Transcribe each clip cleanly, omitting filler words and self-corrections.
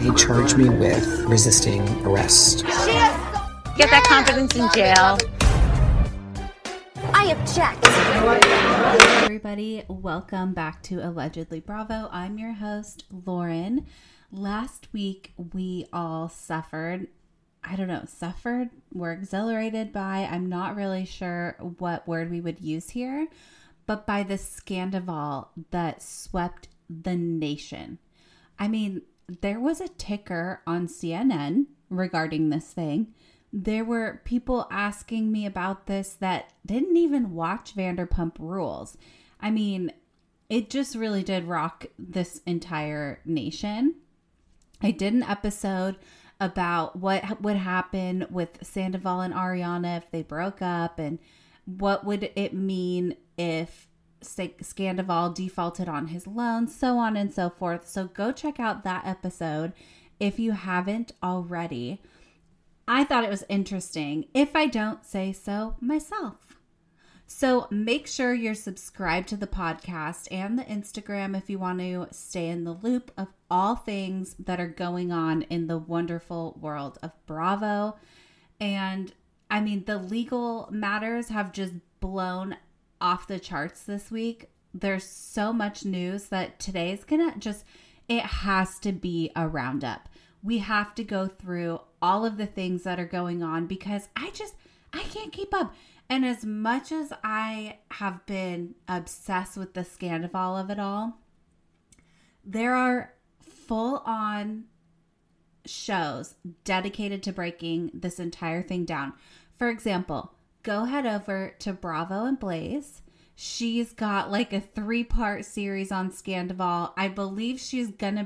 He charged me with resisting arrest. Get that confidence in jail. I object. Hey everybody, welcome back to Allegedly Bravo. I'm your host, Lauren. Last week, we all suffered, were exhilarated by, I'm not really sure what word we would use here, but by the Scandival that swept the nation. I mean, there was a ticker on CNN regarding this thing. There were people asking me about this that didn't even watch Vanderpump Rules. I mean, it just really did rock this entire nation. I did an episode about what would happen with Sandoval and Ariana if they broke up, and what would it mean if Scandoval defaulted on his loan, so on and so forth. So go check out that episode if you haven't already. I thought it was interesting, if I don't say so myself. So make sure you're subscribed to the podcast and the Instagram if you want to stay in the loop of all things that are going on in the wonderful world of Bravo. And I mean, the legal matters have just blown off the charts this week. There's so much news that today is it has to be a roundup. We have to go through all of the things that are going on because I can't keep up. And as much as I have been obsessed with the scandal of it all, there are full-on shows dedicated to breaking this entire thing down. For example, go head over to Bravo and Blaze. She's got like a 3-part series on Scandival. She's going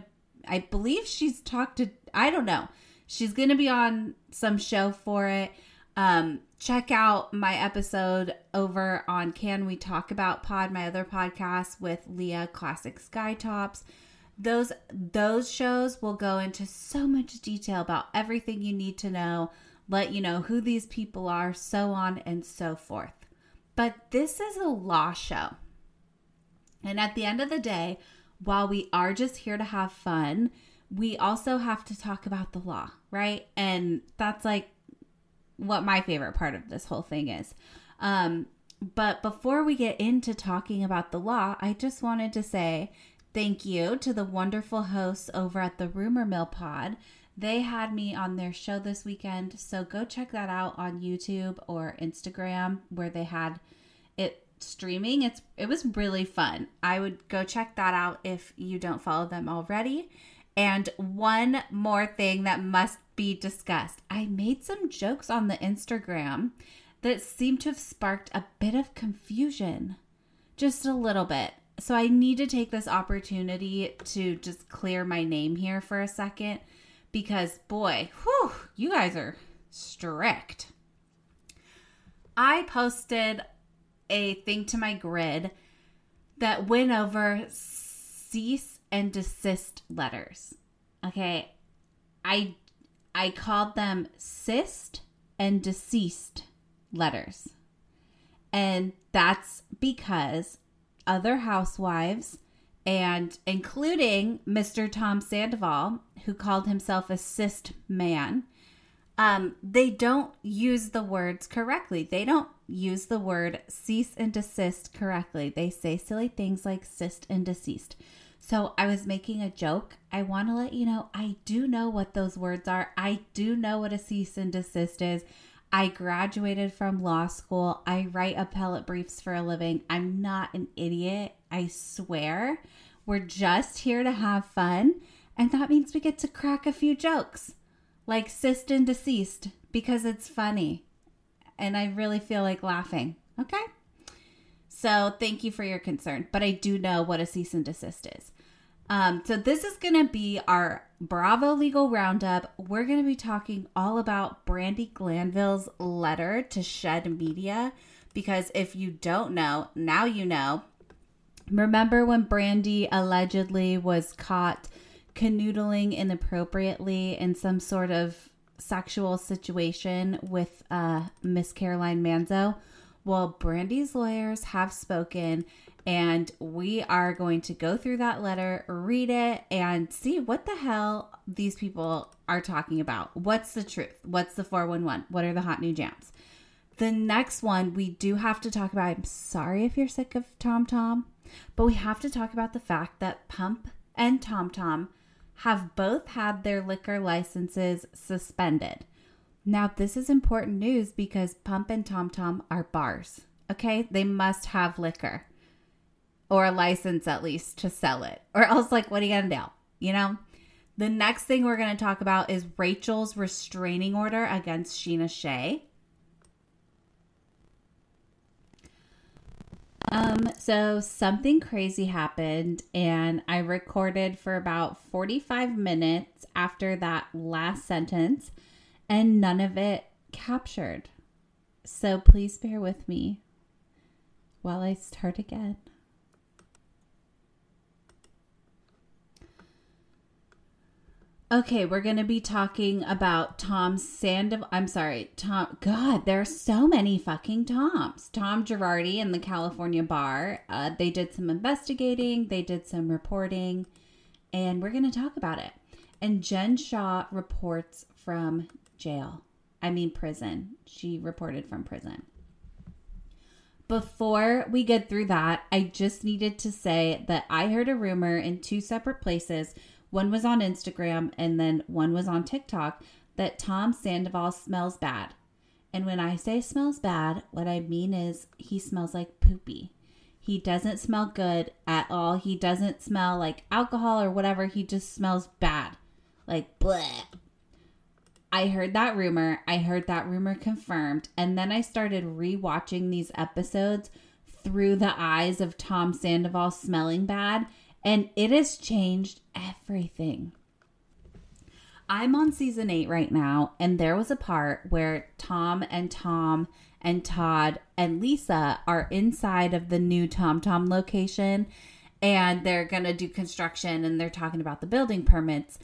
to be on some show for it. Check out my episode over on Can We Talk About Pod, my other podcast with Leah Classic Sky Tops. Those shows will go into so much detail about everything you need to know, let you know who these people are, so on and so forth. But this is a law show. And at the end of the day, while we are just here to have fun, we also have to talk about the law, right? And that's like what my favorite part of this whole thing is. But before we get into talking about the law, I just wanted to say thank you to the wonderful hosts over at the Rumor Mill Pod. They had me on their show this weekend, so go check that out on YouTube or Instagram where they had it streaming. It was really fun. I would go check that out if you don't follow them already. And one more thing that must be discussed. I made some jokes on the Instagram that seemed to have sparked a bit of confusion, just a little bit. So I need to take this opportunity to just clear my name here for a second because boy, whew, you guys are strict. I posted a thing to my grid that went over cease and desist letters. Okay. I called them cyst and deceased letters. And that's because other housewives, and including Mr. Tom Sandoval, who called himself a cyst man, they don't use the words correctly. They don't use the word cease and desist correctly. They say silly things like cyst and deceased. So I was making a joke. I want to let you know, I do know what those words are. I do know what a cease and desist is. I graduated from law school. I write appellate briefs for a living. I'm not an idiot. I swear. We're just here to have fun. And that means we get to crack a few jokes like cyst and deceased because it's funny. And I really feel like laughing. Okay? So thank you for your concern, but I do know what a cease and desist is. So this is going to be our Bravo legal roundup. We're going to be talking all about Brandi Glanville's letter to Shed Media, because if you don't know, now you know. Remember when Brandi allegedly was caught canoodling inappropriately in some sort of sexual situation with Miss Caroline Manzo? Well, Brandi's lawyers have spoken, And we are going to go through that letter, read it, and see what the hell these people are talking about. What's the truth? What's the 411? What are the hot new jams? The next one we do have to talk about. I'm sorry if you're sick of TomTom, but we have to talk about the fact that Pump and TomTom have both had their liquor licenses suspended. Now, this is important news because Pump and TomTom are bars, okay? They must have liquor. Or a license, at least, to sell it. Or else, like, what are you going to do? You know? The next thing we're going to talk about is Rachel's restraining order against Scheana Shay. So something crazy happened, and I recorded for about 45 minutes after that last sentence, and none of it captured. So please bear with me while I start again. Okay, we're going to be talking about Tom Sandoval. I'm sorry, Tom. God, there are so many fucking Toms. Tom Girardi in the California bar. They did some investigating. They did some reporting. And we're going to talk about it. And Jen Shah reports from jail. I mean prison. She reported from prison. Before we get through that, I just needed to say that I heard a rumor in two separate places. One was on Instagram and then one was on TikTok that Tom Sandoval smells bad. And when I say smells bad, what I mean is he smells like poopy. He doesn't smell good at all. He doesn't smell like alcohol or whatever. He just smells bad. Like, bleh. I heard that rumor. I heard that rumor confirmed. And then I started rewatching these episodes through the eyes of Tom Sandoval smelling bad. And it has changed everything. I'm on season 8 right now, and there was a part where Tom and Todd and Lisa are inside of the new TomTom location, and they're going to do construction, and they're talking about the building permits.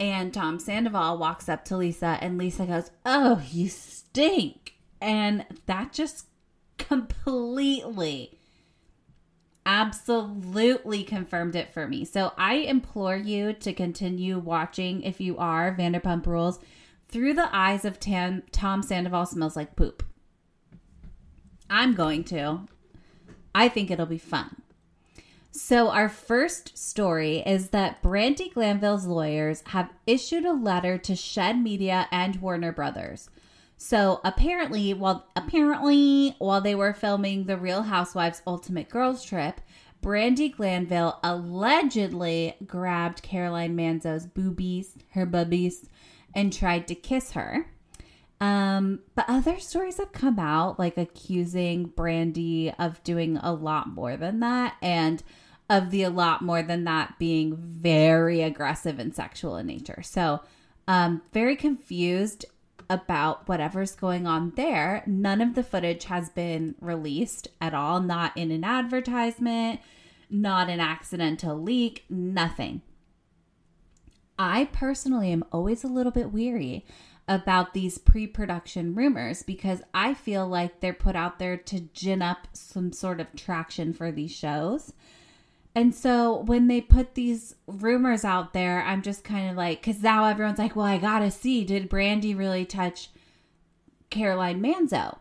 And Tom Sandoval walks up to Lisa, and Lisa goes, "Oh, you stink." And that just completely absolutely confirmed it for me. So I implore you to continue watching, if you are, Vanderpump Rules through the eyes of Tom Sandoval smells like poop. I'm going to. I think it'll be fun. So our first story is that Brandi Glanville's lawyers have issued a letter to Shed Media and Warner Brothers. So apparently while they were filming the Real Housewives Ultimate Girls Trip, Brandi Glanville allegedly grabbed Caroline Manzo's boobies, and tried to kiss her. But other stories have come out, like accusing Brandi of doing a lot more than that, and of the a lot more than that being very aggressive and sexual in nature. So very confused about whatever's going on there. None of the footage has been released at all. Not in an advertisement, not an accidental leak, nothing. I personally am always a little bit weary about these pre-production rumors because I feel like they're put out there to gin up some sort of traction for these shows. And so when they put these rumors out there, I'm just kind of like, because now everyone's like, well, I got to see, did Brandi really touch Caroline Manzo?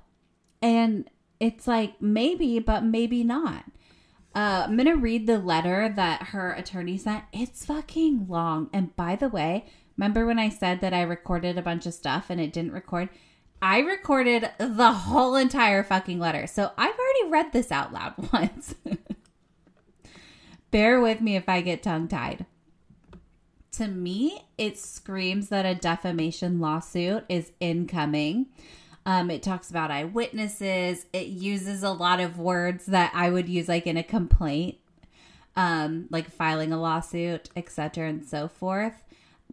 And it's like, maybe, but maybe not. I'm going to read the letter that her attorney sent. It's fucking long. And by the way, remember when I said that I recorded a bunch of stuff and it didn't record? I recorded the whole entire fucking letter. So I've already read this out loud once. Bear with me if I get tongue-tied. To me, it screams that a defamation lawsuit is incoming. It talks about eyewitnesses. It uses a lot of words that I would use like in a complaint, like filing a lawsuit, etc. and so forth.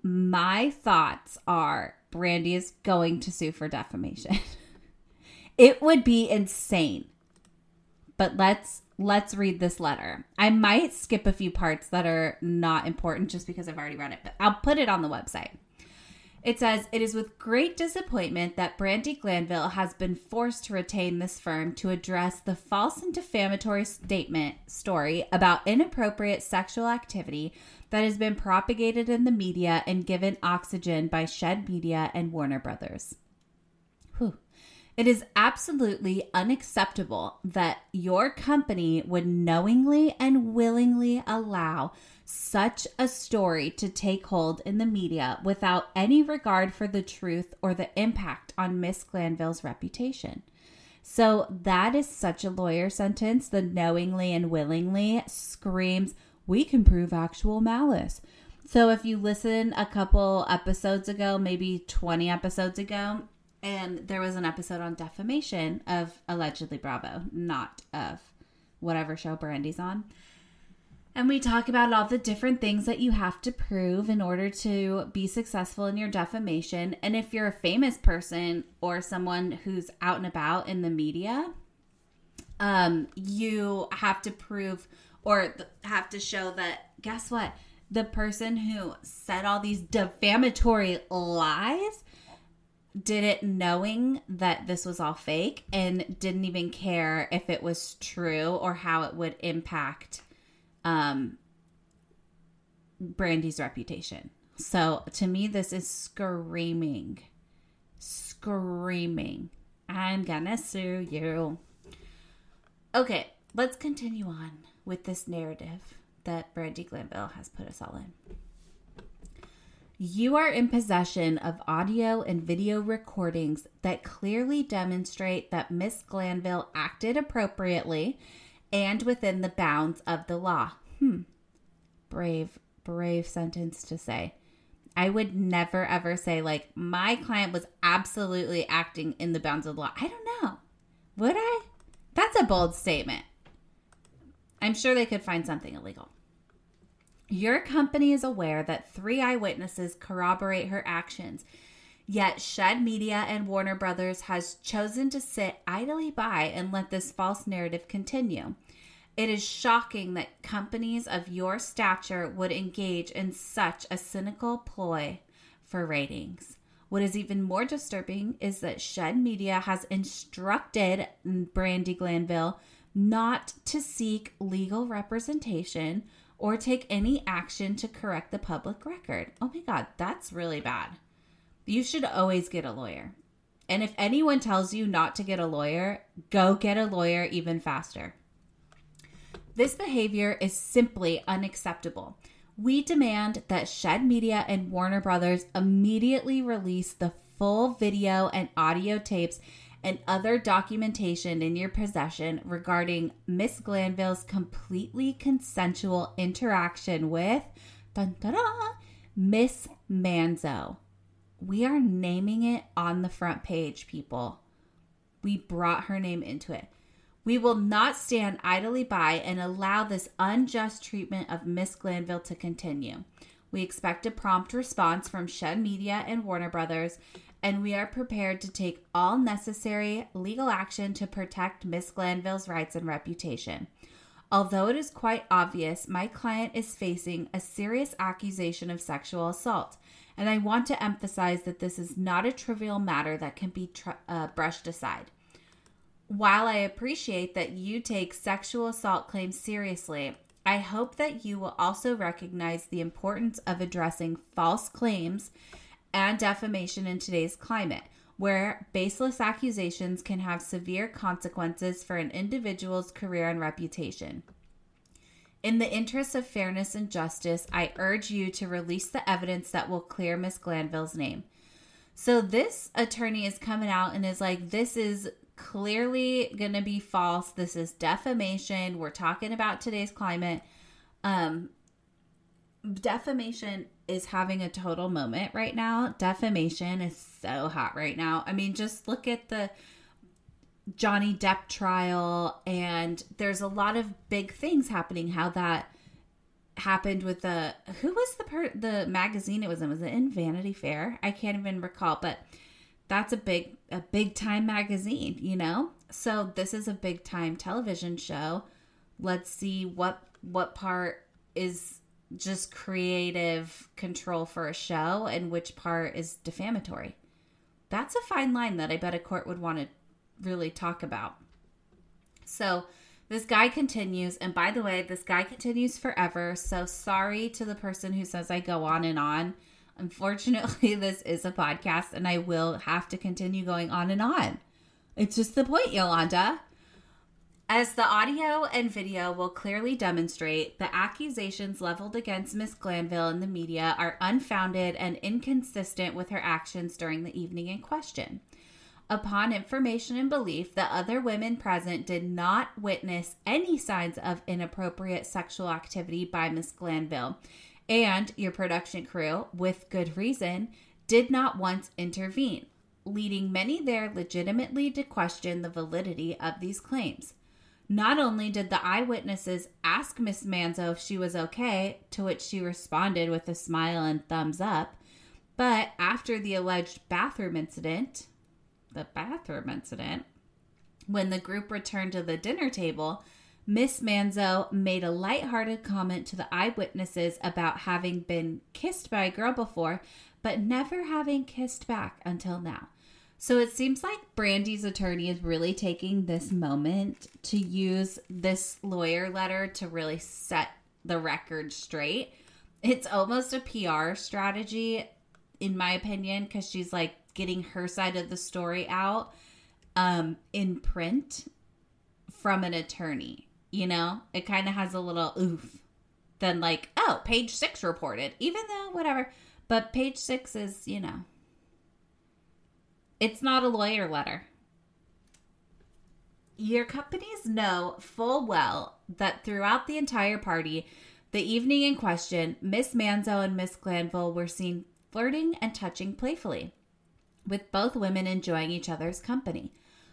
My thoughts are Brandi is going to sue for defamation. It would be insane. But let's read this letter. I might skip a few parts that are not important just because I've already read it, but I'll put it on the website. It says, it is with great disappointment that Brandi Glanville has been forced to retain this firm to address the false and defamatory story about inappropriate sexual activity that has been propagated in the media and given oxygen by Shed Media and Warner Brothers. Whew. It is absolutely unacceptable that your company would knowingly and willingly allow such a story to take hold in the media without any regard for the truth or the impact on Miss Glanville's reputation. So that is such a lawyer sentence. The knowingly and willingly screams, we can prove actual malice. So if you listen a couple episodes ago, maybe 20 episodes ago, and there was an episode on defamation of allegedly Bravo, not of whatever show Brandi's on. And we talk about all the different things that you have to prove in order to be successful in your defamation. And if you're a famous person or someone who's out and about in the media, you have to prove or have to show that, guess what? The person who said all these defamatory lies did it knowing that this was all fake and didn't even care if it was true or how it would impact Brandi's reputation. So to me, this is screaming, I'm gonna sue you. Okay, let's continue on with this narrative that Brandi Glanville has put us all in. You are in possession of audio and video recordings that clearly demonstrate that Miss Glanville acted appropriately and within the bounds of the law. Brave sentence to say. I would never ever say like my client was absolutely acting in the bounds of the law. I don't know. Would I? That's a bold statement. I'm sure they could find something illegal. Your company is aware that 3 eyewitnesses corroborate her actions, yet Shed Media and Warner Brothers has chosen to sit idly by and let this false narrative continue. It is shocking that companies of your stature would engage in such a cynical ploy for ratings. What is even more disturbing is that Shed Media has instructed Brandi Glanville not to seek legal representation or take any action to correct the public record. Oh my God, that's really bad. You should always get a lawyer. And if anyone tells you not to get a lawyer, go get a lawyer even faster. This behavior is simply unacceptable. We demand that Shed Media and Warner Brothers immediately release the full video and audio tapes and other documentation in your possession regarding Miss Glanville's completely consensual interaction with Miss Manzo. We are naming it on the front page, people. We brought her name into it. We will not stand idly by and allow this unjust treatment of Miss Glanville to continue. We expect a prompt response from Shed Media and Warner Brothers, and we are prepared to take all necessary legal action to protect Miss Glanville's rights and reputation. Although it is quite obvious, my client is facing a serious accusation of sexual assault, and I want to emphasize that this is not a trivial matter that can be brushed aside. While I appreciate that you take sexual assault claims seriously, I hope that you will also recognize the importance of addressing false claims and defamation in today's climate, where baseless accusations can have severe consequences for an individual's career and reputation. In the interest of fairness and justice, I urge you to release the evidence that will clear Miss Glanville's name. So this attorney is coming out and is like, this is clearly going to be false. This is defamation. We're talking about today's climate. Defamation is having a total moment right now. Defamation is so hot right now. I mean, just look at the Johnny Depp trial, and there's a lot of big things happening. How that happened with the magazine it was in? Was it in Vanity Fair? I can't even recall, but that's a big time magazine, you know? So this is a big time television show. Let's see what part is just creative control for a show and which part is defamatory. That's a fine line that I bet a court would want to really talk about. So this guy continues, and by the way, this guy continues forever, so sorry to the person who says I go on and on. Unfortunately, this is a podcast, and I will have to continue going on and on. It's just the point, Yolanda. As the audio and video will clearly demonstrate, the accusations leveled against Miss Glanville in the media are unfounded and inconsistent with her actions during the evening in question. Upon information and belief, the other women present did not witness any signs of inappropriate sexual activity by Miss Glanville, and your production crew, with good reason, did not once intervene, leading many there legitimately to question the validity of these claims. Not only did the eyewitnesses ask Miss Manzo if she was okay, to which she responded with a smile and thumbs up, but after the alleged bathroom incident, when the group returned to the dinner table, Miss Manzo made a lighthearted comment to the eyewitnesses about having been kissed by a girl before, but never having kissed back until now. So it seems like Brandi's attorney is really taking this moment to use this lawyer letter to really set the record straight. It's almost a PR strategy, in my opinion, because she's like, getting her side of the story out in print from an attorney, you know? It kind of has a little oof. Then like, oh, page 6 reported, even though whatever. But page 6 is, you know, it's not a lawyer letter. Your companies know full well that throughout the entire party, the evening in question, Miss Manzo and Miss Glanville were seen flirting and touching playfully, with both women enjoying each other's company.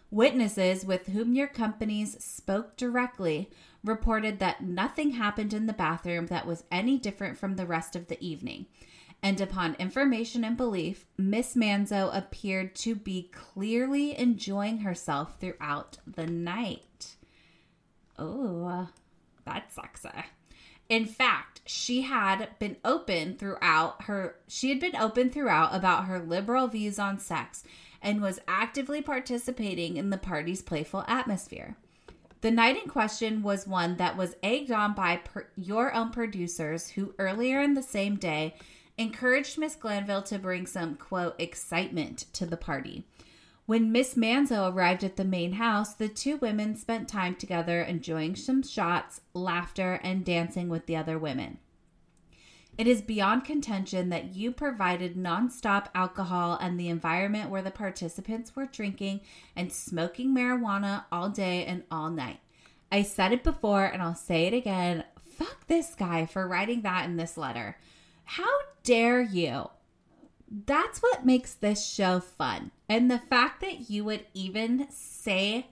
Witnesses with whom your companies spoke directly reported that nothing happened in the bathroom that was any different from the rest of the evening. And upon information and belief, Miss Manzo appeared to be clearly enjoying herself throughout the night. Oh, that's sexy. In fact, she had been open throughout about her liberal views on sex and was actively participating in the party's playful atmosphere. The night in question was one that was egged on by your own producers, who earlier in the same day encouraged Miss Glanville to bring some, quote, excitement to the party. When Miss Manzo arrived at the main house, the two women spent time together, enjoying some shots, laughter, and dancing with the other women. It is beyond contention that you provided nonstop alcohol and the environment where the participants were drinking and smoking marijuana all day and all night. I said it before and I'll say it again. Fuck this guy for writing that in this letter. How dare you? That's what makes this show fun. And the fact that you would even say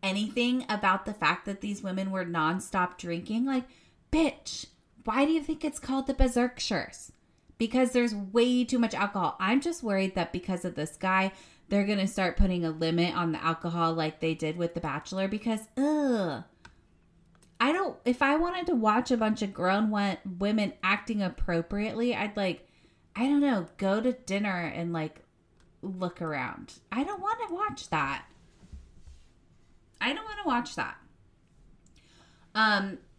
anything about the fact that these women were nonstop drinking, like, bitch, why do you think it's called the Berkshires? Because there's way too much alcohol. I'm just worried that because of this guy, they're going to start putting a limit on the alcohol like they did with The Bachelor, because, if I wanted to watch a bunch of grown women acting appropriately, I'd like, I don't know, go to dinner and like look around. I don't want to watch that.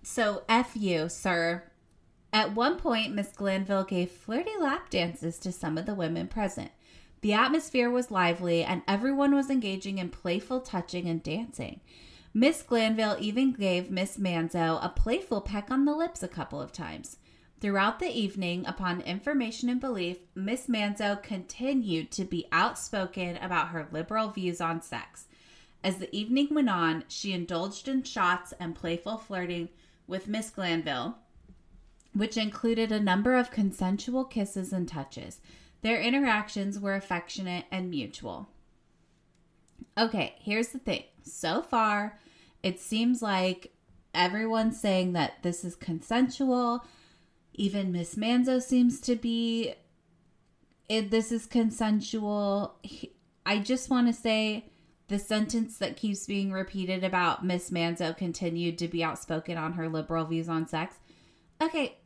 So F you, sir. At one point, Miss Glanville gave flirty lap dances to some of the women present. The atmosphere was lively and everyone was engaging in playful touching and dancing. Miss Glanville even gave Miss Manzo a playful peck on the lips a couple of times. Throughout the evening, upon information and belief, Miss Manzo continued to be outspoken about her liberal views on sex. As the evening went on, she indulged in shots and playful flirting with Miss Glanville, which included a number of consensual kisses and touches. Their interactions were affectionate and mutual. Okay, here's the thing. So far, it seems like everyone's saying that this is consensual. Even Miss Manzo seems to be, this is consensual. I just want to say the sentence that keeps being repeated about Miss Manzo continued to be outspoken on her liberal views on sex. Okay,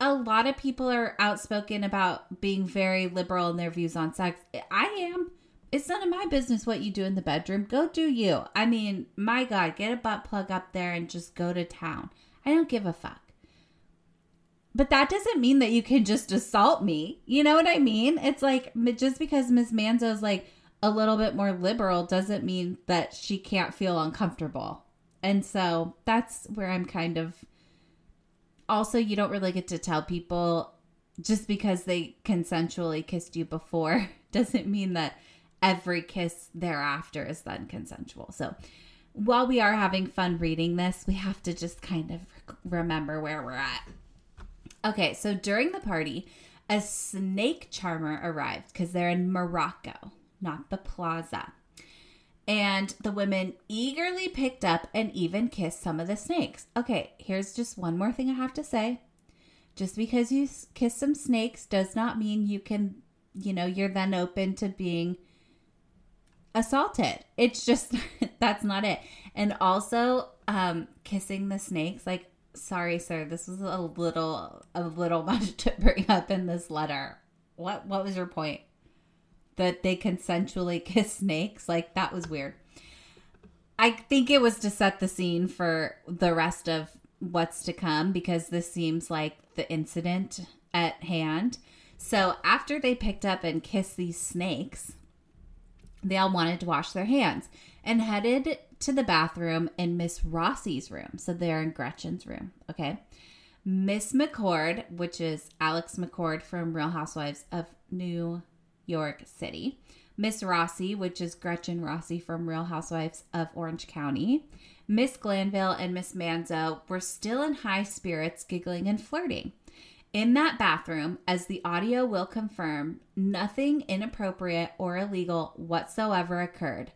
a lot of people are outspoken about being very liberal in their views on sex. I am. It's none of my business what you do in the bedroom. Go do you. I mean, my God, get a butt plug up there and just go to town. I don't give a fuck. But that doesn't mean that you can just assault me. You know what I mean? It's like, just because Ms. Manzo's like a little bit more liberal doesn't mean that she can't feel uncomfortable. And so that's where I'm kind of... Also, you don't really get to tell people just because they consensually kissed you before doesn't mean that every kiss thereafter is then consensual. So while we are having fun reading this, we have to just kind of remember where we're at. Okay, so during the party, a snake charmer arrived because they're in Morocco, not the plaza. And the women eagerly picked up and even kissed some of the snakes. Okay, here's just one more thing I have to say. Just because you kiss some snakes does not mean you can, you know, you're then open to being assaulted. It's just, that's not it. And also, kissing the snakes, like, sorry, sir, this was a little much to bring up in this letter. What was your point? That they consensually kiss snakes? Like, that was weird. I think it was to set the scene for the rest of what's to come, because this seems like the incident at hand. So after they picked up and kissed these snakes, they all wanted to wash their hands and headed to the bathroom in Miss Rossi's room. So they're in Gretchen's room, okay? Miss McCord, which is Alex McCord from Real Housewives of New York City, Miss Rossi, which is Gretchen Rossi from Real Housewives of Orange County, Miss Glanville, and Miss Manzo were still in high spirits, giggling and flirting. In that bathroom, as the audio will confirm, nothing inappropriate or illegal whatsoever occurred.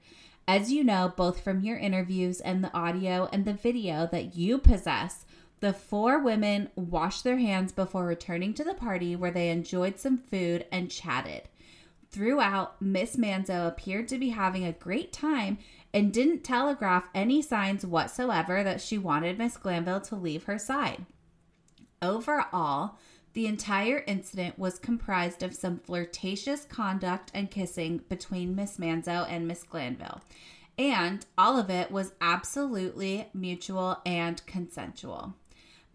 As you know, both from your interviews and the audio and the video that you possess, the four women washed their hands before returning to the party where they enjoyed some food and chatted. Throughout, Miss Manzo appeared to be having a great time and didn't telegraph any signs whatsoever that she wanted Miss Glanville to leave her side. Overall, the entire incident was comprised of some flirtatious conduct and kissing between Miss Manzo and Miss Glanville, and all of it was absolutely mutual and consensual.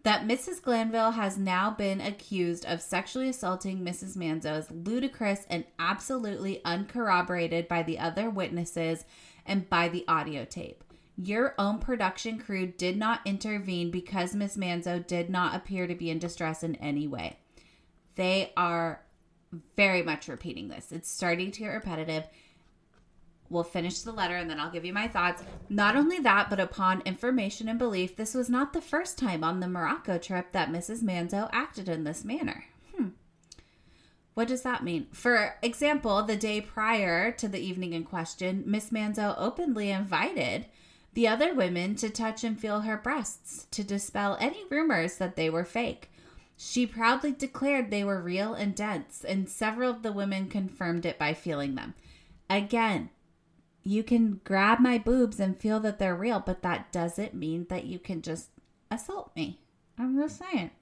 That Mrs. Glanville has now been accused of sexually assaulting Mrs. Manzo is ludicrous and absolutely uncorroborated by the other witnesses and by the audio tape. Your own production crew did not intervene because Miss Manzo did not appear to be in distress in any way. They are very much repeating this. It's starting to get repetitive. We'll finish the letter and then I'll give you my thoughts. Not only that, but upon information and belief, this was not the first time on the Morocco trip that Mrs. Manzo acted in this manner. What does that mean? For example, the day prior to the evening in question, Miss Manzo openly invited the other women to touch and feel her breasts to dispel any rumors that they were fake. She proudly declared they were real and dense, and several of the women confirmed it by feeling them. Again, you can grab my boobs and feel that they're real, but that doesn't mean that you can just assault me. I'm just saying.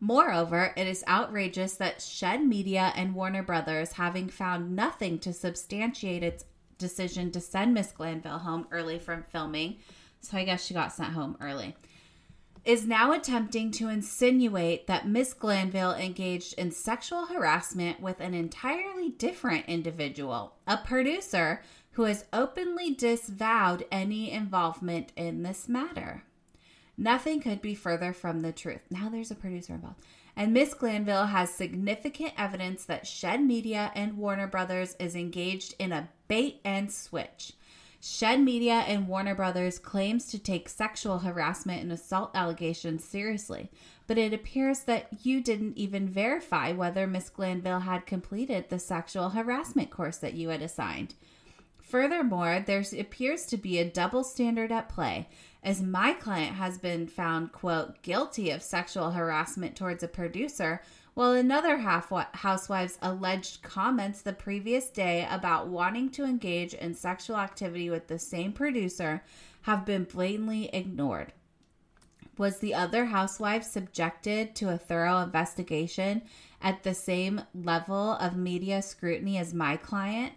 Moreover, it is outrageous that Shed Media and Warner Brothers, having found nothing to substantiate its decision to send Miss Glanville home early from filming, so I guess she got sent home early, is now attempting to insinuate that Miss Glanville engaged in sexual harassment with an entirely different individual, a producer who has openly disavowed any involvement in this matter. Nothing could be further from the truth. Now there's a producer involved. And Miss Glanville has significant evidence that Shed Media and Warner Brothers is engaged in a bait and switch. Shed Media and Warner Brothers claims to take sexual harassment and assault allegations seriously, but it appears that you didn't even verify whether Miss Glanville had completed the sexual harassment course that you had assigned. Furthermore, there appears to be a double standard at play, as my client has been found, quote, guilty of sexual harassment towards a producer, while another housewife's alleged comments the previous day about wanting to engage in sexual activity with the same producer have been blatantly ignored. Was the other housewife subjected to a thorough investigation at the same level of media scrutiny as my client?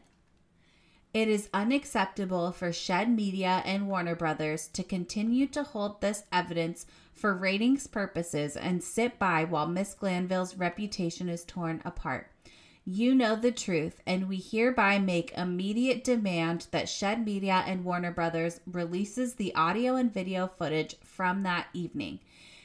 It is unacceptable for Shed Media and Warner Brothers to continue to hold this evidence for ratings purposes and sit by while Miss Glanville's reputation is torn apart. You know the truth, and we hereby make immediate demand that Shed Media and Warner Brothers releases the audio and video footage from that evening.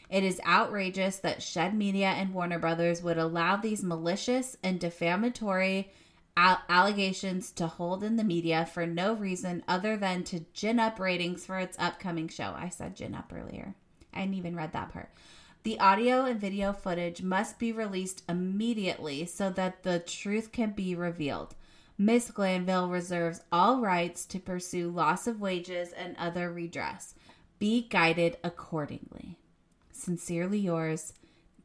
It is outrageous that Shed Media and Warner Brothers would allow these malicious and defamatory allegations to hold in the media for no reason other than to gin up ratings for its upcoming show. I said gin up earlier. I hadn't even read that part. The audio and video footage must be released immediately so that the truth can be revealed. Miss Glanville reserves all rights to pursue loss of wages and other redress. Be guided accordingly. Sincerely yours,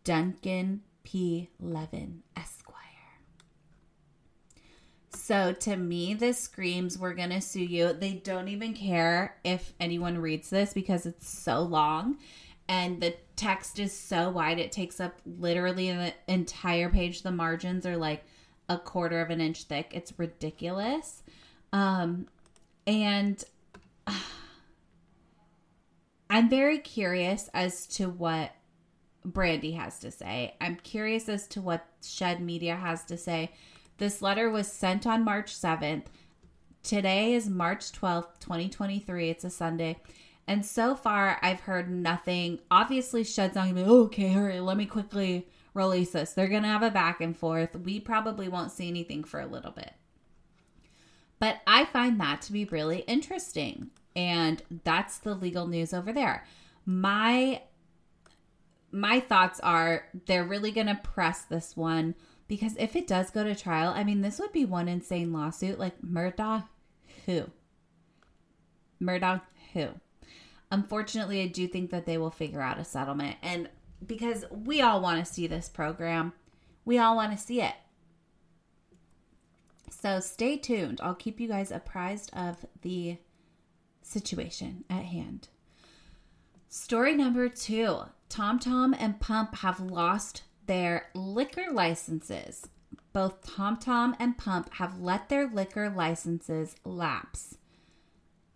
Duncan P. Levin, Esquire. So to me, this screams, we're going to sue you. They don't even care if anyone reads this because it's so long. And the text is so wide, it takes up literally an entire page. The margins are like a quarter of an inch thick. It's ridiculous. And I'm very curious as to what Brandi has to say. I'm curious as to what Shed Media has to say. This letter was sent on March 7th. Today is March 12th, 2023. It's a Sunday. And so far, I've heard nothing. Obviously, Shed's not going to be, okay, hurry, let me quickly release this. They're going to have a back and forth. We probably won't see anything for a little bit. But I find that to be really interesting. And that's the legal news over there. My thoughts are they're really going to press this one. Because if it does go to trial, I mean, this would be one insane lawsuit. Like, Murdaugh who? Unfortunately, I do think that they will figure out a settlement. And because we all want to see this program, we all want to see it. So stay tuned. I'll keep you guys apprised of the situation at hand. Story number 2. TomTom and Pump have lost their liquor licenses. Both TomTom and Pump have let their liquor licenses lapse.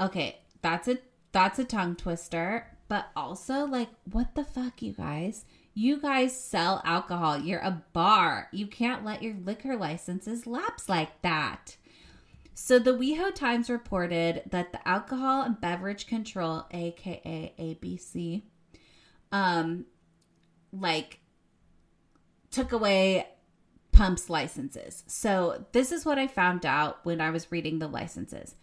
Okay, that's a tongue twister, but also, like, what the fuck, you guys? You guys sell alcohol. You're a bar. You can't let your liquor licenses lapse like that. So the WeHo Times reported that the Alcohol and Beverage Control, aka ABC, took away Pump's licenses. So this is what I found out when I was reading the licenses.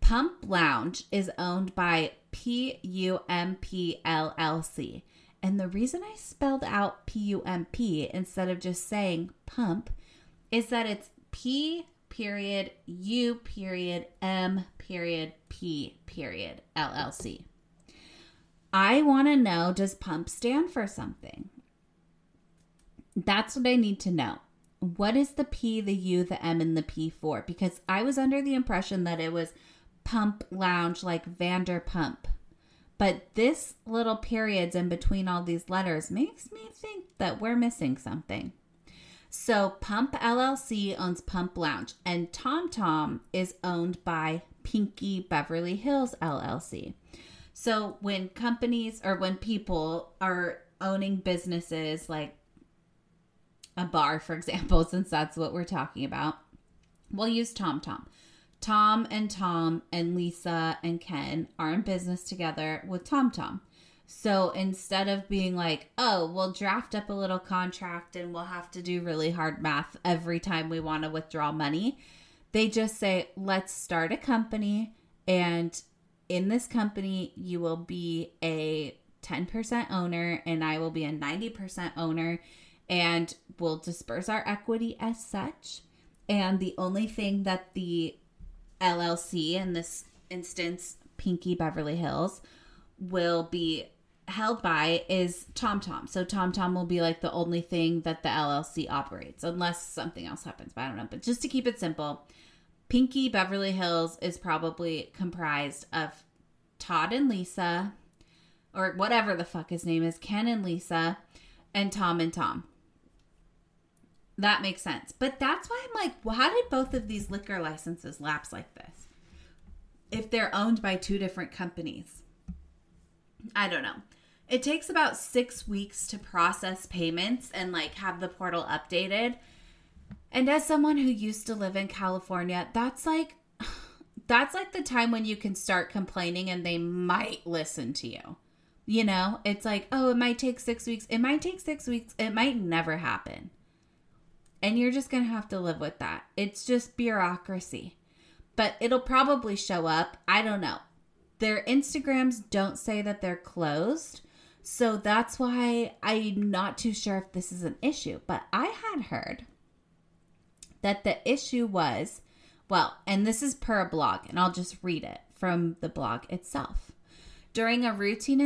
Pump Lounge is owned by PUMP LLC. And the reason I spelled out PUMP instead of just saying Pump is that it's PUMP LLC. I want to know, does Pump stand for something? That's what I need to know. What is the P, the U, the M, and the P for? Because I was under the impression that it was Pump Lounge, like Vanderpump. But this little periods in between all these letters makes me think that we're missing something. So Pump LLC owns Pump Lounge, and TomTom is owned by Pinky Beverly Hills LLC. So when companies or when people are owning businesses like a bar, for example, since that's what we're talking about, we'll use TomTom. Tom and Lisa and Ken are in business together with TomTom. So instead of being like, oh, we'll draft up a little contract and we'll have to do really hard math every time we want to withdraw money, they just say, let's start a company. And in this company, you will be a 10% owner and I will be a 90% owner. And we'll disperse our equity as such. And the only thing that the LLC, in this instance, Pinky Beverly Hills, will be held by is TomTom. So TomTom will be like the only thing that the LLC operates, unless something else happens, but I don't know. But just to keep it simple, Pinky Beverly Hills is probably comprised of Todd and Lisa, or whatever the fuck his name is, Ken and Lisa, and Tom and Tom. That makes sense. But that's why I'm like, well, how did both of these liquor licenses lapse like this? If they're owned by two different companies. I don't know. It takes about 6 weeks to process payments and like have the portal updated. And as someone who used to live in California, that's like the time when you can start complaining and they might listen to you. You know, it's like, oh, it might take 6 weeks. It might take 6 weeks. It might never happen. And you're just going to have to live with that. It's just bureaucracy. But it'll probably show up. I don't know. Their Instagrams don't say that they're closed. So that's why I'm not too sure if this is an issue. But I had heard that the issue was, well, and this is per blog, and I'll just read it from the blog itself. During a routine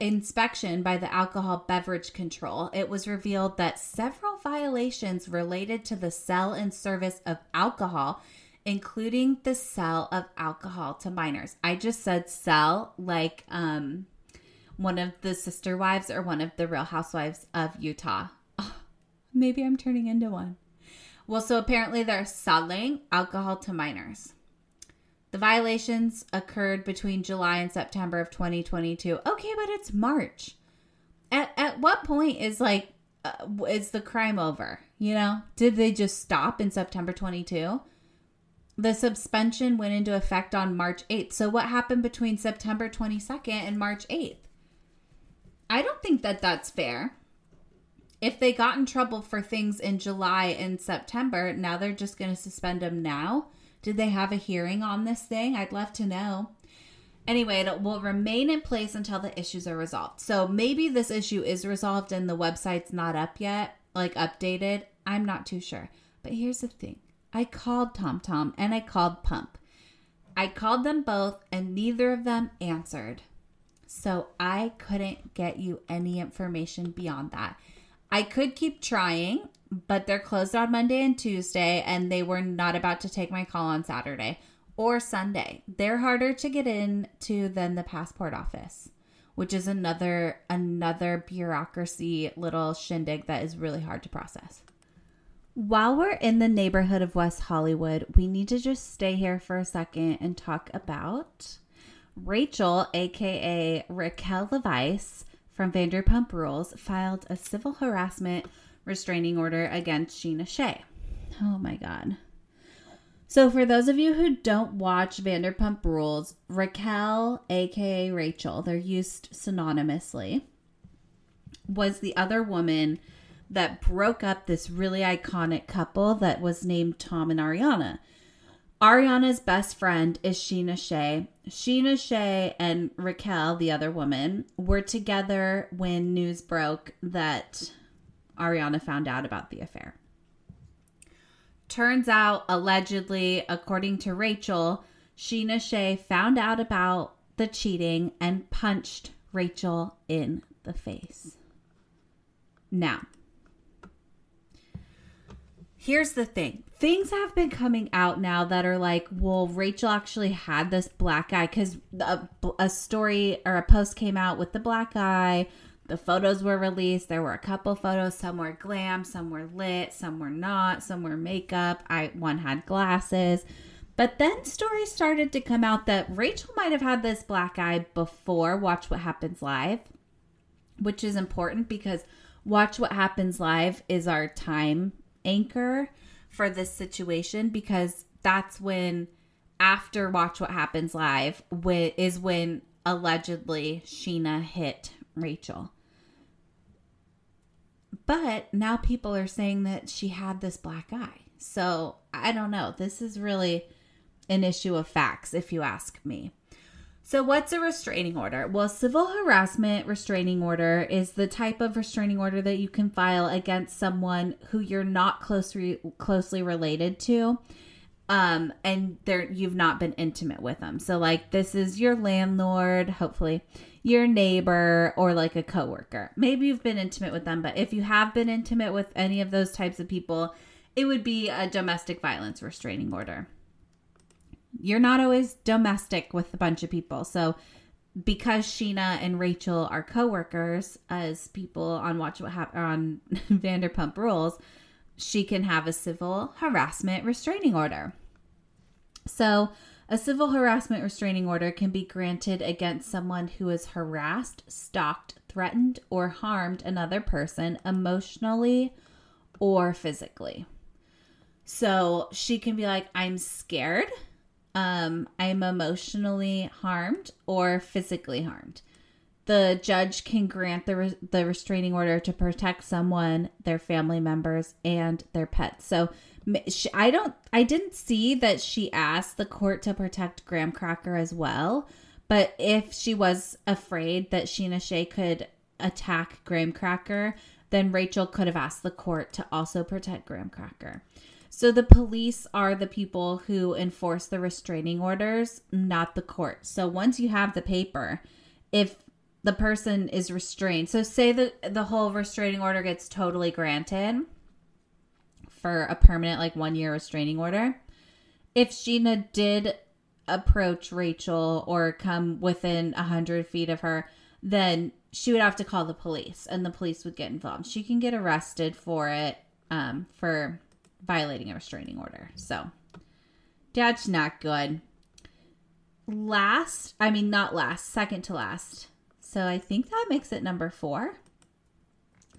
inspection by the Alcohol Beverage Control, it was revealed that several violations related to the sale and service of alcohol, including the sale of alcohol to minors. I just said sell like one of the sister wives or one of the Real Housewives of Utah. Oh, maybe I'm turning into one. Well, so apparently they're selling alcohol to minors. The violations occurred between July and September of 2022. Okay, but it's March. At what point is like, is the crime over? You know, did they just stop in September 22? The suspension went into effect on March 8th. So what happened between September 22nd and March 8th? I don't think that that's fair. If they got in trouble for things in July and September, now they're just going to suspend them now. Did they have a hearing on this thing? I'd love to know. Anyway, it will remain in place until the issues are resolved. So maybe this issue is resolved and the website's not up yet, like updated. I'm not too sure. But here's the thing. I called TomTom and I called Pump. I called them both and neither of them answered. So I couldn't get you any information beyond that. I could keep trying, but they're closed on Monday and Tuesday, and they were not about to take my call on Saturday or Sunday. They're harder to get into than the passport office, which is another bureaucracy little shindig that is really hard to process. While we're in the neighborhood of West Hollywood, we need to just stay here for a second and talk about Rachel, aka Raquel Leviss, from Vanderpump Rules, filed a civil harassment restraining order against Scheana Shay. Oh my God. So for those of you who don't watch Vanderpump Rules, Raquel, aka Rachel, they're used synonymously, was the other woman that broke up this really iconic couple that was named Tom and Ariana. Ariana's best friend is Scheana Shay. Scheana Shay and Raquel, the other woman, were together when news broke that Ariana found out about the affair. Turns out, allegedly, according to Rachel, Scheana Shay found out about the cheating and punched Rachel in the face. Now, here's the thing. Things have been coming out now that are like, well, Rachel actually had this black eye because a story or a post came out with the black eye. The photos were released. There were a couple photos. Some were glam, some were lit, some were not, some were makeup. One had glasses. But then stories started to come out that Rachel might have had this black eye before Watch What Happens Live, which is important because Watch What Happens Live is our time anchor for this situation, because that's when, after Watch What Happens Live, is when allegedly Scheana hit Rachel. But now people are saying that she had this black eye. So I don't know. This is really an issue of facts, if you ask me. So what's a restraining order? Well, civil harassment restraining order is the type of restraining order that you can file against someone who you're not closely related to, and you've not been intimate with them. So like this is your landlord, hopefully your neighbor, or like a coworker. Maybe you've been intimate with them, but if you have been intimate with any of those types of people, it would be a domestic violence restraining order. You're not always domestic with a bunch of people. So because Scheana and Rachel are coworkers as people on Watch What Happens on Vanderpump Rules, she can have a civil harassment restraining order. So a civil harassment restraining order can be granted against someone who has harassed, stalked, threatened, or harmed another person emotionally or physically. So she can be like, I'm scared. I'm emotionally harmed or physically harmed. The judge can grant the restraining order to protect someone, their family members, and their pets. So I didn't see that she asked the court to protect Graham Cracker as well. But if she was afraid that Scheana Shay could attack Graham Cracker, then Rachel could have asked the court to also protect Graham Cracker. So the police are the people who enforce the restraining orders, not the court. So once you have the paper, if the person is restrained, so say that the whole restraining order gets totally granted for a permanent, like, 1-year restraining order. If Scheana did approach Rachel or come within 100 feet of her, then she would have to call the police and the police would get involved. She can get arrested for it, for violating a restraining order. So that's not good. Second to last. So I think that makes it number 4.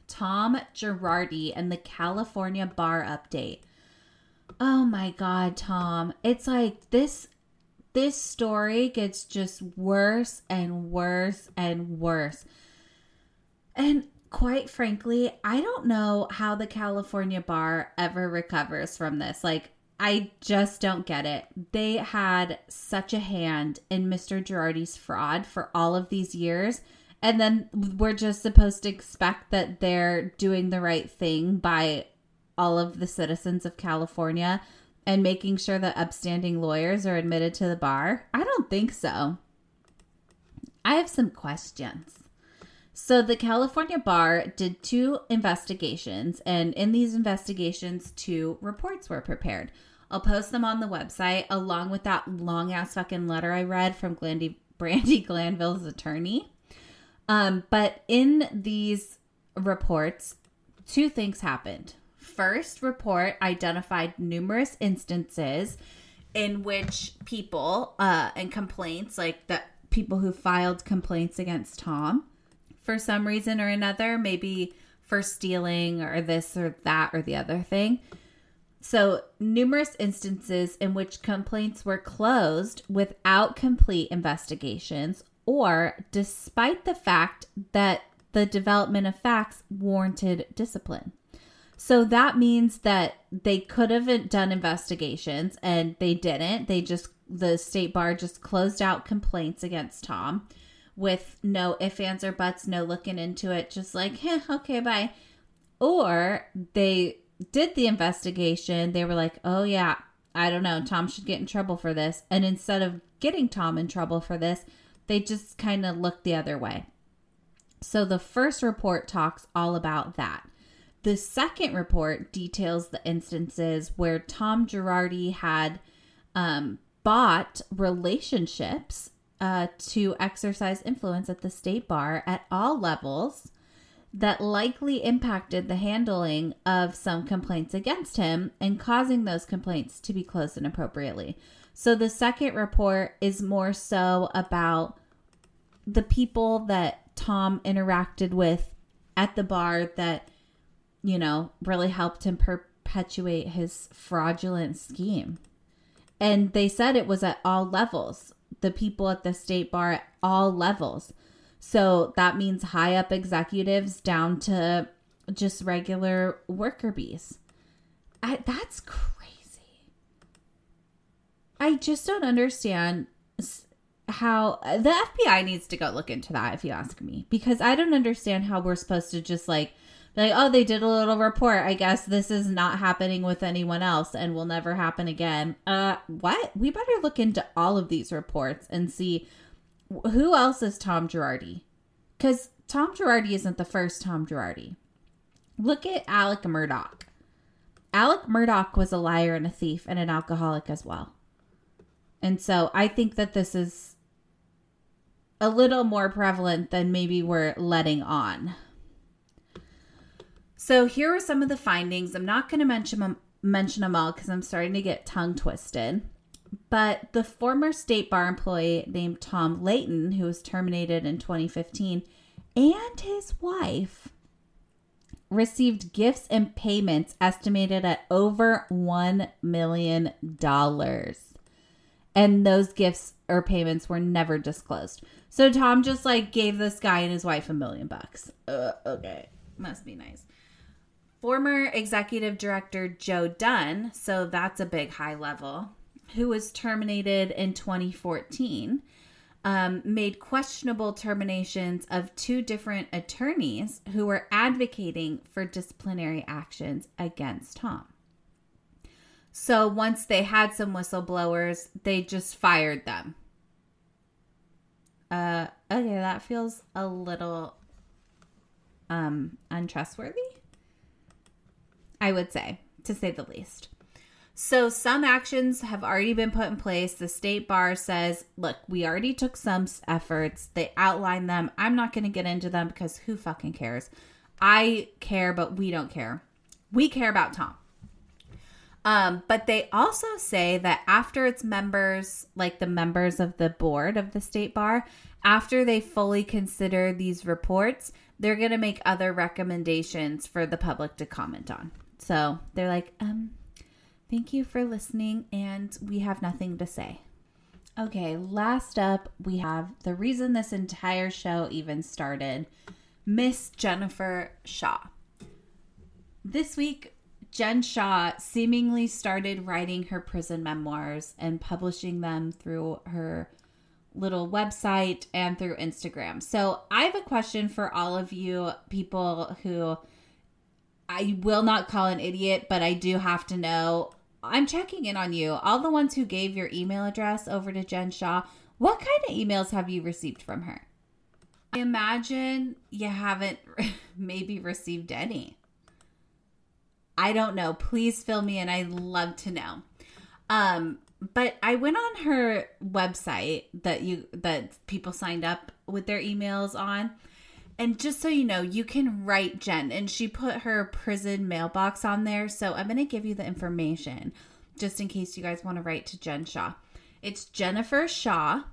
Tom Girardi and the California bar update. Oh my God, Tom. It's like this story gets just worse and worse and worse. And quite frankly, I don't know how the California bar ever recovers from this. Like, I just don't get it. They had such a hand in Mr. Girardi's fraud for all of these years. And then we're just supposed to expect that they're doing the right thing by all of the citizens of California and making sure that upstanding lawyers are admitted to the bar? I don't think so. I have some questions. So the California bar did 2 investigations, and in these investigations, 2 reports were prepared. I'll post them on the website along with that long-ass fucking letter I read from Brandi Glanville's attorney. But in these reports, 2 things happened. First report identified numerous instances in which people and complaints, like the people who filed complaints against Tom, for some reason or another, maybe for stealing or this or that or the other thing. So numerous instances in which complaints were closed without complete investigations or despite the fact that the development of facts warranted discipline. So that means that they could have done investigations and they didn't. The state bar just closed out complaints against Tom with no ifs, ands, or buts, no looking into it, just like, okay, bye. Or they did the investigation. They were like, oh yeah, I don't know, Tom should get in trouble for this. And instead of getting Tom in trouble for this, they just kind of looked the other way. So the first report talks all about that. The second report details the instances where Tom Girardi had bought relationships to exercise influence at the state bar at all levels that likely impacted the handling of some complaints against him and causing those complaints to be closed inappropriately. So the second report is more so about the people that Tom interacted with at the bar that, you know, really helped him perpetuate his fraudulent scheme. And they said it was at all levels. The people at the state bar at all levels. So that means high up executives down to just regular worker bees. That's crazy. I just don't understand how the FBI needs to go look into that, if you ask me, because I don't understand how we're supposed to just like, oh, they did a little report. I guess this is not happening with anyone else and will never happen again. What? We better look into all of these reports and see who else is Tom Girardi. Because Tom Girardi isn't the first Tom Girardi. Look at Alex Murdaugh. Alex Murdaugh was a liar and a thief and an alcoholic as well. And so I think that this is a little more prevalent than maybe we're letting on. So here are some of the findings. I'm not going to mention them all because I'm starting to get tongue twisted. But the former State Bar employee named Tom Layton, who was terminated in 2015, and his wife received gifts and payments estimated at over $1 million. And those gifts or payments were never disclosed. So Tom just like gave this guy and his wife $1 million. Okay, must be nice. Former executive director Joe Dunn, so that's a big high level, who was terminated in 2014, made questionable terminations of two different attorneys who were advocating for disciplinary actions against Tom. So once they had some whistleblowers, they just fired them. Okay, that feels a little untrustworthy, I would say, to say the least. So some actions have already been put in place. The State Bar says, look, we already took some efforts. They outlined them. I'm not going to get into them because who fucking cares? I care, but we don't care. We care about Tom. But they also say that after its members, like the members of the board of the State Bar, after they fully consider these reports, they're going to make other recommendations for the public to comment on. So they're like, thank you for listening, and we have nothing to say. Okay, last up, we have the reason this entire show even started, Miss Jennifer Shah. This week, Jen Shah seemingly started writing her prison memoirs and publishing them through her little website and through Instagram. So I have a question for all of you people who I will not call an idiot, but I do have to know. I'm checking in on you. All the ones who gave your email address over to Jen Shah, what kind of emails have you received from her? I imagine you haven't maybe received any. I don't know. Please fill me in. I'd love to know. But I went on her website that people signed up with their emails on. And just so you know, you can write Jen, and she put her prison mailbox on there. So I'm going to give you the information just in case you guys want to write to Jen Shah. It's Jennifer Shah,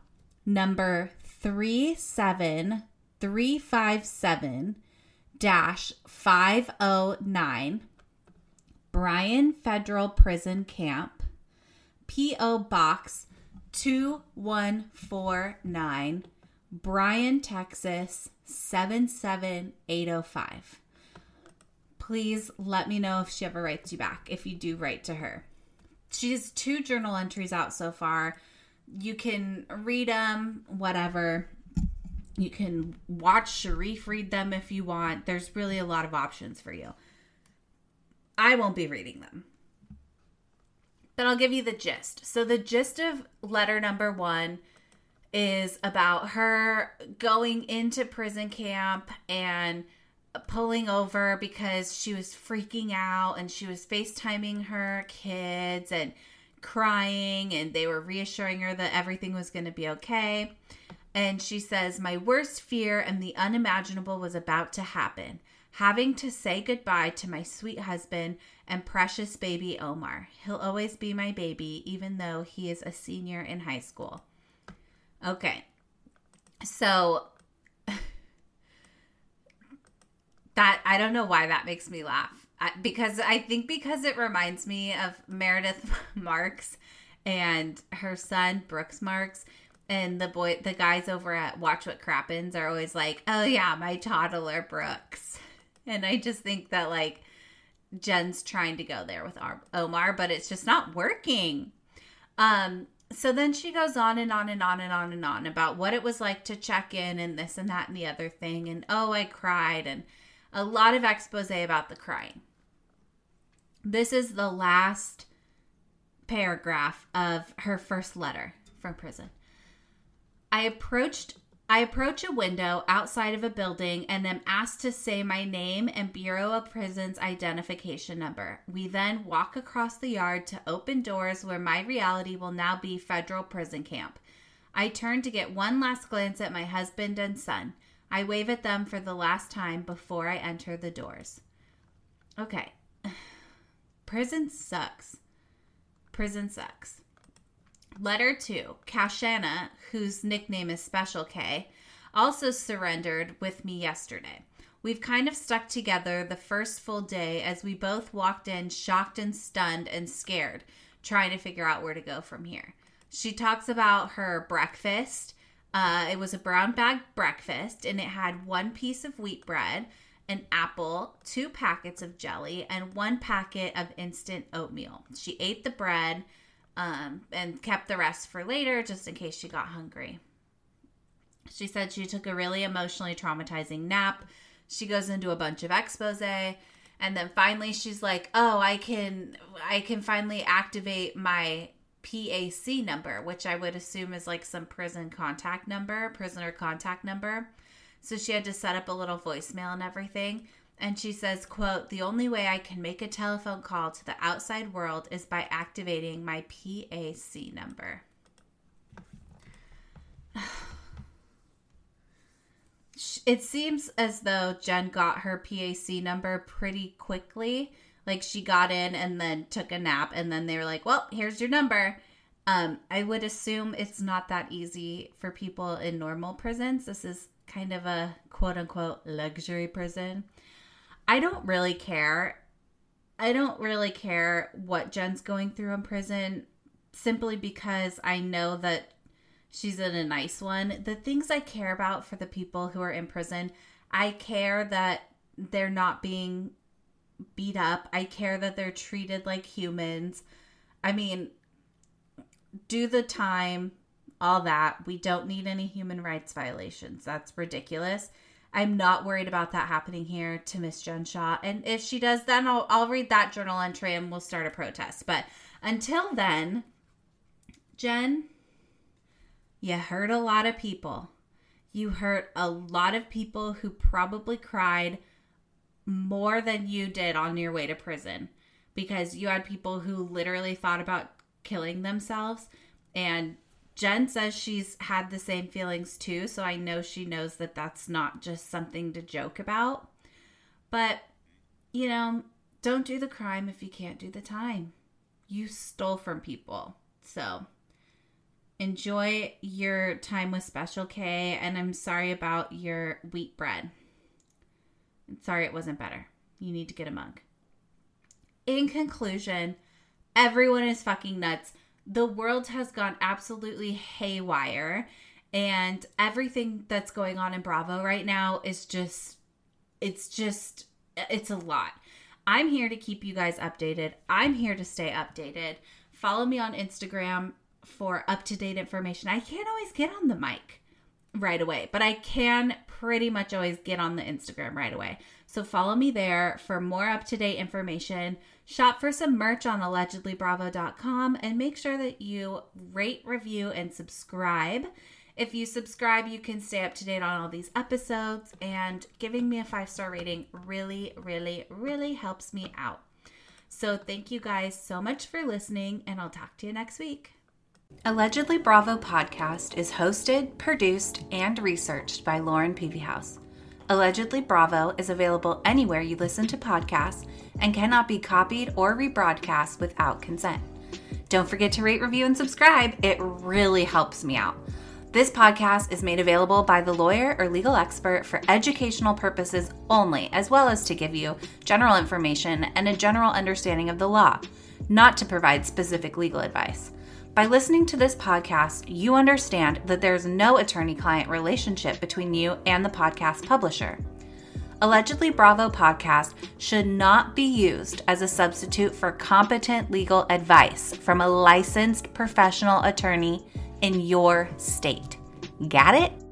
number 37357-509, Bryan Federal Prison Camp, P.O. Box 2149, Bryan, Texas, 77805. Please let me know if she ever writes you back, if you do write to her. She has 2 journal entries out so far. You can read them, whatever. You can watch Sharif read them if you want. There's really a lot of options for you. I won't be reading them, but I'll give you the gist. So the gist of letter number 1 is about her going into prison camp and pulling over because she was freaking out, and she was FaceTiming her kids and crying, and they were reassuring her that everything was going to be okay. And she says, my worst fear and the unimaginable was about to happen, having to say goodbye to my sweet husband and precious baby Omar. He'll always be my baby, even though he is a senior in high school. Okay, so that, I don't know why that makes me laugh, because it reminds me of Meredith Marks and her son Brooks Marks, and the guys over at Watch What Crappens are always like, oh yeah, my toddler Brooks. And I just think that like Jen's trying to go there with Omar, but it's just not working. So then she goes on and on and on and on and on about what it was like to check in and this and that and the other thing. And, oh, I cried. And a lot of expose about the crying. This is the last paragraph of her first letter from prison. I approach a window outside of a building and am asked to say my name and Bureau of Prisons identification number. We then walk across the yard to open doors where my reality will now be federal prison camp. I turn to get one last glance at my husband and son. I wave at them for the last time before I enter the doors. Okay. Prison sucks. Prison sucks. Letter 2. Kashana, whose nickname is Special K, also surrendered with me yesterday. We've kind of stuck together the first full day as we both walked in shocked and stunned and scared, trying to figure out where to go from here. She talks about her breakfast. It was a brown bag breakfast, and it had one piece of wheat bread, an apple, 2 packets of jelly, and 1 packet of instant oatmeal. She ate the bread and kept the rest for later just in case she got hungry. She said she took a really emotionally traumatizing nap. She goes into a bunch of exposé, and then finally she's like, oh, I can finally activate my PAC number, which I would assume is like some prisoner contact number. So she had to set up a little voicemail and everything. And she says, quote, the only way I can make a telephone call to the outside world is by activating my PAC number. It seems as though Jen got her PAC number pretty quickly. Like, she got in and then took a nap, and then they were like, well, here's your number. I would assume it's not that easy for people in normal prisons. This is kind of a quote-unquote luxury prison. I don't really care what Jen's going through in prison, simply because I know that she's in a nice one. The things I care about for the people who are in prison, I care that they're not being beat up. I care that they're treated like humans. I mean, do the time, all that. We don't need any human rights violations. That's ridiculous. I'm not worried about that happening here to Miss Jen Shah. And if she does, then I'll read that journal entry and we'll start a protest. But until then, Jen, you hurt a lot of people. You hurt a lot of people who probably cried more than you did on your way to prison, because you had people who literally thought about killing themselves. And Jen says she's had the same feelings too, so I know she knows that that's not just something to joke about. But, you know, don't do the crime if you can't do the time. You stole from people. So enjoy your time with Special K, and I'm sorry about your wheat bread. Sorry it wasn't better. You need to get a mug. In conclusion, everyone is fucking nuts. The world has gone absolutely haywire, and everything that's going on in Bravo right now is just, it's a lot. I'm here to keep you guys updated. I'm here to stay updated. Follow me on Instagram for up-to-date information. I can't always get on the mic right away, but I can pretty much always get on the Instagram right away. So follow me there for more up-to-date information. Shop for some merch on allegedlybravo.com, and make sure that you rate, review, and subscribe. If you subscribe, you can stay up to date on all these episodes, and giving me a 5-star rating really, really, really helps me out. So thank you guys so much for listening, and I'll talk to you next week. Allegedly Bravo podcast is hosted, produced, and researched by Lauren Peavyhouse. Allegedly Bravo is available anywhere you listen to podcasts and cannot be copied or rebroadcast without consent. Don't forget to rate, review, and subscribe. It really helps me out. This podcast is made available by the lawyer or legal expert for educational purposes only, as well as to give you general information and a general understanding of the law, not to provide specific legal advice. By listening to this podcast, you understand that there's no attorney-client relationship between you and the podcast publisher. Allegedly Bravo podcast should not be used as a substitute for competent legal advice from a licensed professional attorney in your state. Got it?